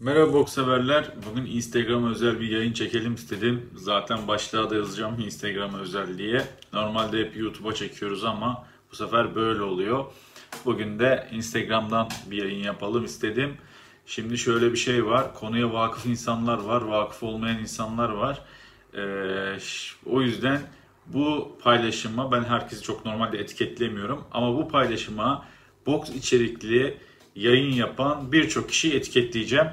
Merhaba boks severler. Bugün Instagram'a özel bir yayın çekelim istedim. Zaten başlığa da yazacağım Instagram'a özel diye. Normalde hep YouTube'a çekiyoruz ama bu sefer böyle oluyor. Bugün de Instagram'dan bir yayın yapalım istedim. Şimdi şöyle bir şey var. Konuya vakıf insanlar var, vakıf olmayan insanlar var. O yüzden bu paylaşıma, ben herkesi çok normalde etiketlemiyorum ama bu paylaşıma boks içerikli yayın yapan birçok kişiyi etiketleyeceğim.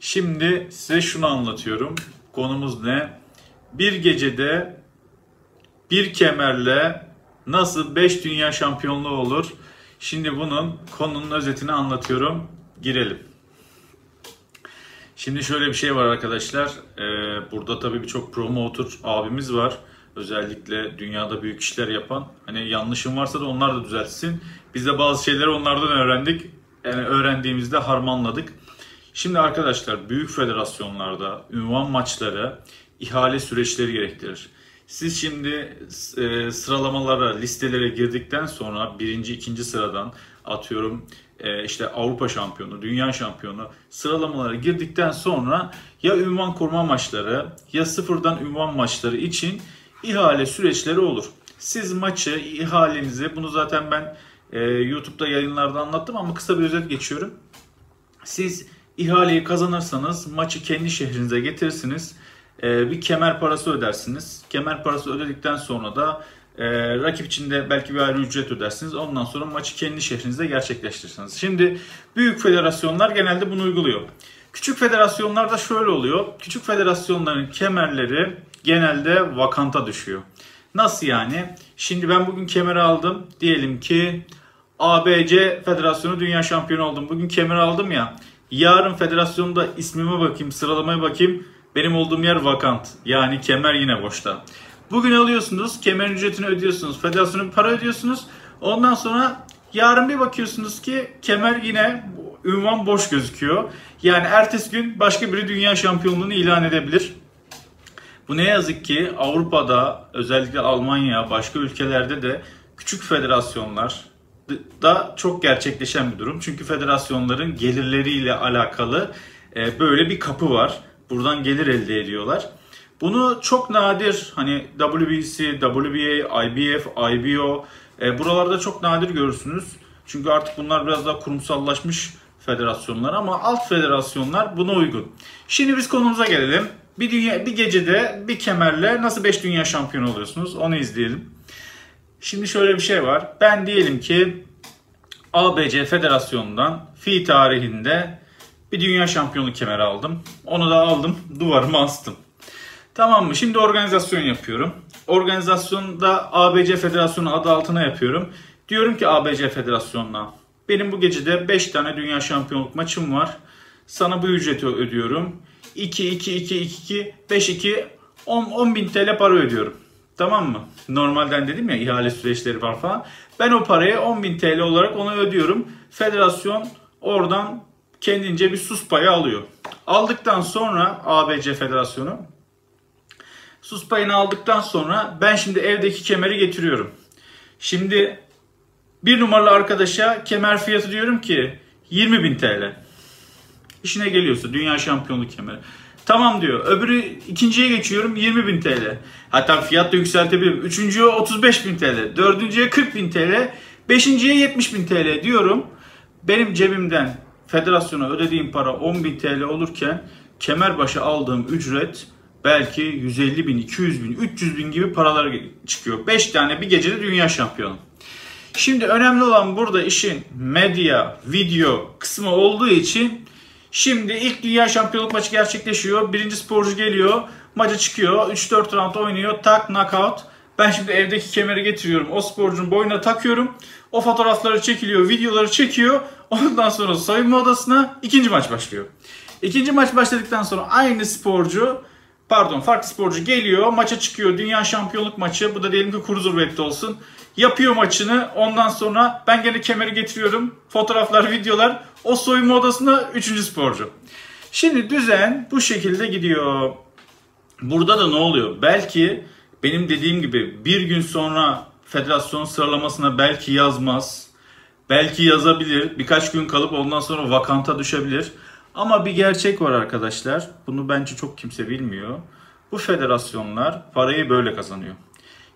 Şimdi size şunu anlatıyorum. Konumuz ne? Bir gecede bir kemerle nasıl 5 dünya şampiyonluğu olur? Şimdi bunun konunun özetini anlatıyorum. Girelim. Şimdi şöyle bir şey var arkadaşlar. Burada tabii birçok promotor abimiz var. Özellikle dünyada büyük işler yapan. Hani yanlışım varsa da onlar da düzeltsin. Biz de bazı şeyleri onlardan öğrendik. Yani öğrendiğimizde harmanladık. Şimdi arkadaşlar büyük federasyonlarda ünvan maçları ihale süreçleri gerektirir. Siz şimdi sıralamalara, listelere girdikten sonra birinci, ikinci sıradan atıyorum işte Avrupa şampiyonu, dünya şampiyonu sıralamalara girdikten sonra ya ünvan koruma maçları ya sıfırdan ünvan maçları için ihale süreçleri olur. Siz maçı, ihalenizi, bunu zaten ben YouTube'da yayınlarda anlattım ama kısa bir özet geçiyorum. Siz ihaleyi kazanırsanız maçı kendi şehrinize getirirsiniz. Bir kemer parası ödersiniz. Kemer parası ödedikten sonra da rakip için de belki bir ayrı ücret ödersiniz. Ondan sonra maçı kendi şehrinizde gerçekleştirirsiniz. Şimdi büyük federasyonlar genelde bunu uyguluyor. Küçük federasyonlarda şöyle oluyor. Küçük federasyonların kemerleri genelde vakanta düşüyor. Nasıl yani? Şimdi ben bugün kemer aldım. Diyelim ki ABC Federasyonu Dünya Şampiyonu oldum. Bugün kemer aldım ya. Yarın federasyonda ismime bakayım, sıralamaya bakayım. Benim olduğum yer vakant. Yani kemer yine boşta. Bugün alıyorsunuz, kemerin ücretini ödüyorsunuz, federasyona para ödüyorsunuz. Ondan sonra yarın bir bakıyorsunuz ki kemer yine ünvan boş gözüküyor. Yani ertesi gün başka biri dünya şampiyonluğunu ilan edebilir. Bu ne yazık ki Avrupa'da, özellikle Almanya, başka ülkelerde de küçük federasyonlar da çok gerçekleşen bir durum. Çünkü federasyonların gelirleriyle alakalı böyle bir kapı var. Buradan gelir elde ediyorlar. Bunu çok nadir, hani WBC, WBA, IBF, IBO buralarda çok nadir görürsünüz. Çünkü artık bunlar biraz daha kurumsallaşmış federasyonlar ama alt federasyonlar buna uygun. Şimdi biz konumuza gelelim. Bir gecede bir kemerle nasıl 5 dünya şampiyonu oluyorsunuz? Onu izleyelim. Şimdi şöyle bir şey var. Ben diyelim ki ABC Federasyonu'ndan fi tarihinde bir dünya şampiyonu kemeri aldım. Onu da aldım, duvarıma astım. Tamam mı? Şimdi organizasyon yapıyorum. Organizasyonda ABC Federasyonu adı altına yapıyorum. Diyorum ki ABC Federasyonu'na benim bu gecede 5 tane dünya şampiyonluk maçım var. Sana bu ücreti ödüyorum. 10.000 TL para ödüyorum. Tamam mı? Normalden dedim ya ihale süreçleri var falan. Ben o parayı 10.000 TL olarak ona ödüyorum. Federasyon oradan kendince bir sus payı alıyor. Aldıktan sonra ABC Federasyonu sus payını aldıktan sonra ben şimdi evdeki kemeri getiriyorum. Şimdi bir numaralı arkadaşa kemer fiyatı diyorum ki 20.000 TL. İşine geliyorsa dünya şampiyonluk kemeri. Tamam diyor. Öbürü ikinciye geçiyorum 20.000 TL. Hatta fiyat da yükseltebilirim. Üçüncüye 35.000 TL. Dördüncüye 40.000 TL. Beşinciye 70.000 TL diyorum. Benim cebimden federasyona ödediğim para 10.000 TL olurken kemerbaşı aldığım ücret belki 150.000, 200.000, 300.000 gibi paralara çıkıyor. 5 tane bir gecede dünya şampiyonu. Şimdi önemli olan burada işin medya, video kısmı olduğu için şimdi ilk dünya şampiyonluk maçı gerçekleşiyor. Birinci sporcu geliyor. Maça çıkıyor. 3-4 round oynuyor. Tak, knockout. Ben şimdi evdeki kemeri getiriyorum. O sporcunun boynuna takıyorum. O fotoğrafları çekiliyor. Videoları çekiyor. Ondan sonra soyunma odasına ikinci maç başlıyor. İkinci maç başladıktan sonra farklı sporcu geliyor. Maça çıkıyor. Dünya şampiyonluk maçı. Bu da diyelim ki cruiserweight'te olsun. Yapıyor maçını. Ondan sonra ben gene kemeri getiriyorum. Fotoğraflar, videolar. O soyunma odasında 3. sporcu. Şimdi düzen bu şekilde gidiyor. Burada da ne oluyor? Belki benim dediğim gibi bir gün sonra federasyon sıralamasına belki yazmaz. Belki yazabilir. Birkaç gün kalıp ondan sonra vakanta düşebilir. Ama bir gerçek var arkadaşlar. Bunu bence çok kimse bilmiyor. Bu federasyonlar parayı böyle kazanıyor.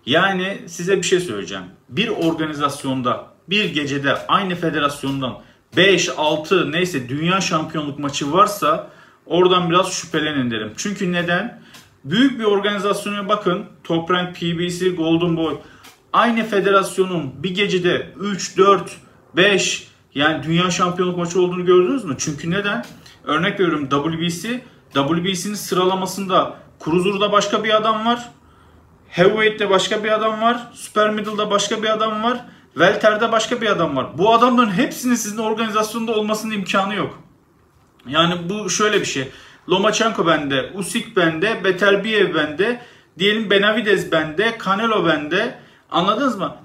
Yani size bir şey söyleyeceğim. Bir organizasyonda, bir gecede aynı federasyondan 5, 6 neyse dünya şampiyonluk maçı varsa oradan biraz şüphelenin derim. Çünkü neden? Büyük bir organizasyona bakın. Top Rank, PBC, Golden Boy. Aynı federasyonun bir gecede 3, 4, 5 yani dünya şampiyonluk maçı olduğunu gördünüz mü? Çünkü neden? Örnek veriyorum WBC. WBC'nin sıralamasında Cruiser'da başka bir adam var. Heavyweight'te başka bir adam var. Super Middle'da başka bir adam var. Welter'de başka bir adam var. Bu adamların hepsinin sizin organizasyonda olmasının imkanı yok. Yani bu şöyle bir şey. Lomachenko bende, Usyk bende, Betelbiyev bende, diyelim Benavides bende, Canelo bende. Anladınız mı?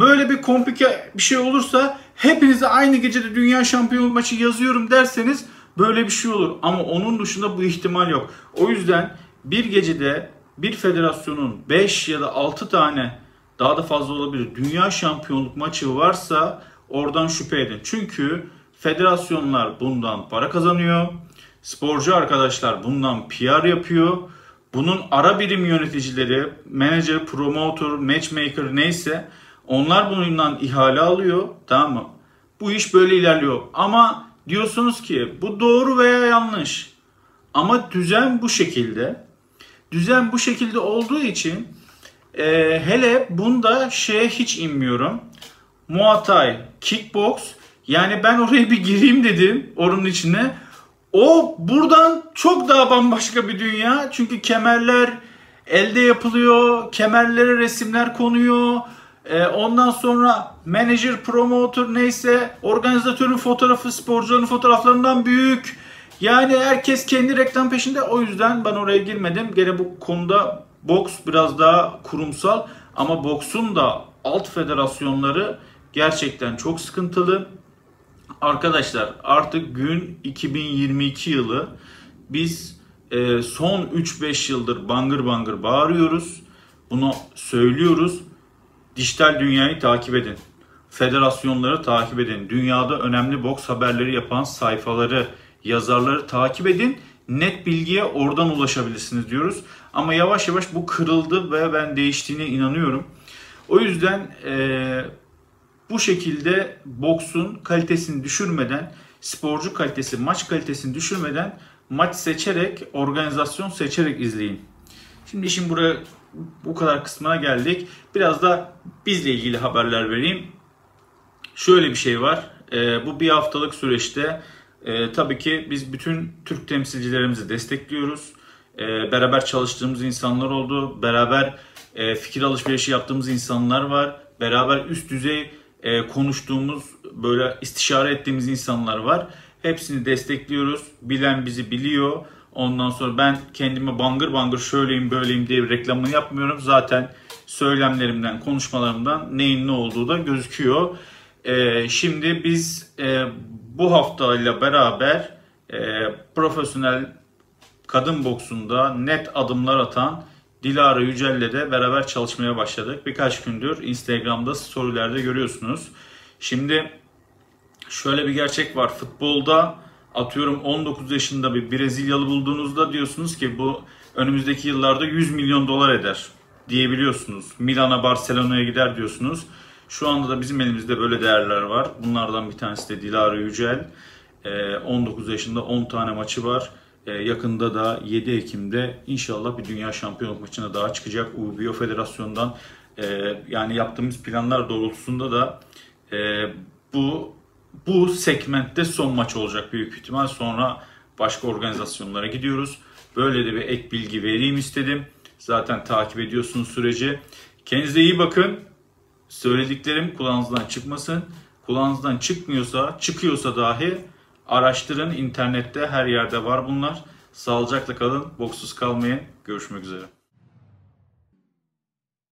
Böyle bir komplike bir şey olursa hepinize aynı gecede dünya şampiyonluk maçı yazıyorum derseniz böyle bir şey olur. Ama onun dışında bu ihtimal yok. O yüzden bir gecede bir federasyonun 5 ya da 6 tane daha da fazla olabilir dünya şampiyonluk maçı varsa oradan şüphe edin. Çünkü federasyonlar bundan para kazanıyor. Sporcu arkadaşlar bundan PR yapıyor. Bunun ara birim yöneticileri, menajer, promotor, matchmaker neyse onlar bundan ihale alıyor. Tamam mı? Bu iş böyle ilerliyor. Ama diyorsunuz ki bu doğru veya yanlış. Ama düzen bu şekilde. Düzen bu şekilde olduğu için hele bunda şeye hiç inmiyorum. Muay Thai, kickbox. Yani ben oraya bir gireyim dedim onun içine. O buradan çok daha bambaşka bir dünya. Çünkü kemerler elde yapılıyor. Kemerlere resimler konuyor. Ondan sonra menajer, promotor neyse organizatörün fotoğrafı sporcuların fotoğraflarından büyük. Yani herkes kendi reklam peşinde. O yüzden ben oraya girmedim. Gene bu konuda boks biraz daha kurumsal. Ama boksun da alt federasyonları gerçekten çok sıkıntılı. Arkadaşlar artık gün 2022 yılı. Biz son 3-5 yıldır bangır bangır bağırıyoruz. Bunu söylüyoruz. Dijital dünyayı takip edin. Federasyonları takip edin. Dünyada önemli boks haberleri yapan sayfaları, yazarları takip edin. Net bilgiye oradan ulaşabilirsiniz diyoruz. Ama yavaş yavaş bu kırıldı ve ben değiştiğine inanıyorum. O yüzden bu şekilde boksun kalitesini düşürmeden, sporcu kalitesi, maç kalitesini düşürmeden maç seçerek, organizasyon seçerek izleyin. Şimdi işin buraya bu kadar kısmına geldik. Biraz da bizle ilgili haberler vereyim. Şöyle bir şey var. Bu bir haftalık süreçte tabii ki biz bütün Türk temsilcilerimizi destekliyoruz. Beraber çalıştığımız insanlar oldu. Beraber fikir alışverişi yaptığımız insanlar var. Beraber üst düzey konuştuğumuz, böyle istişare ettiğimiz insanlar var. Hepsini destekliyoruz. Bilen bizi biliyor. Ondan sonra ben kendime bangır bangır şöyleyim böyleyim diye bir reklamını yapmıyorum. Zaten söylemlerimden, konuşmalarımdan neyin ne olduğu da gözüküyor. Şimdi biz bu haftayla beraber profesyonel kadın boksunda net adımlar atan Dilara Yücel'le de beraber çalışmaya başladık. Birkaç gündür Instagram'da storylerde görüyorsunuz. Şimdi şöyle bir gerçek var. Futbolda atıyorum 19 yaşında bir Brezilyalı bulduğunuzda diyorsunuz ki bu önümüzdeki yıllarda 100 milyon dolar eder diyebiliyorsunuz. Milan'a, Barcelona'ya gider diyorsunuz. Şu anda da bizim elimizde böyle değerler var. Bunlardan bir tanesi de Dilara Yücel. 19 yaşında 10 tane maçı var. Yakında da 7 Ekim'de inşallah bir dünya şampiyonluk maçına daha çıkacak UBio Federasyonu'ndan. Yani yaptığımız planlar doğrultusunda da bu segmentte son maç olacak büyük ihtimal. Sonra başka organizasyonlara gidiyoruz. Böyle de bir ek bilgi vereyim istedim. Zaten takip ediyorsunuz süreci. Kendinize iyi bakın. Söylediklerim kulağınızdan çıkmasın. Kulağınızdan çıkmıyorsa, çıkıyorsa dahi araştırın. İnternette her yerde var bunlar. Sağlıcakla kalın, boksuz kalmayın. Görüşmek üzere.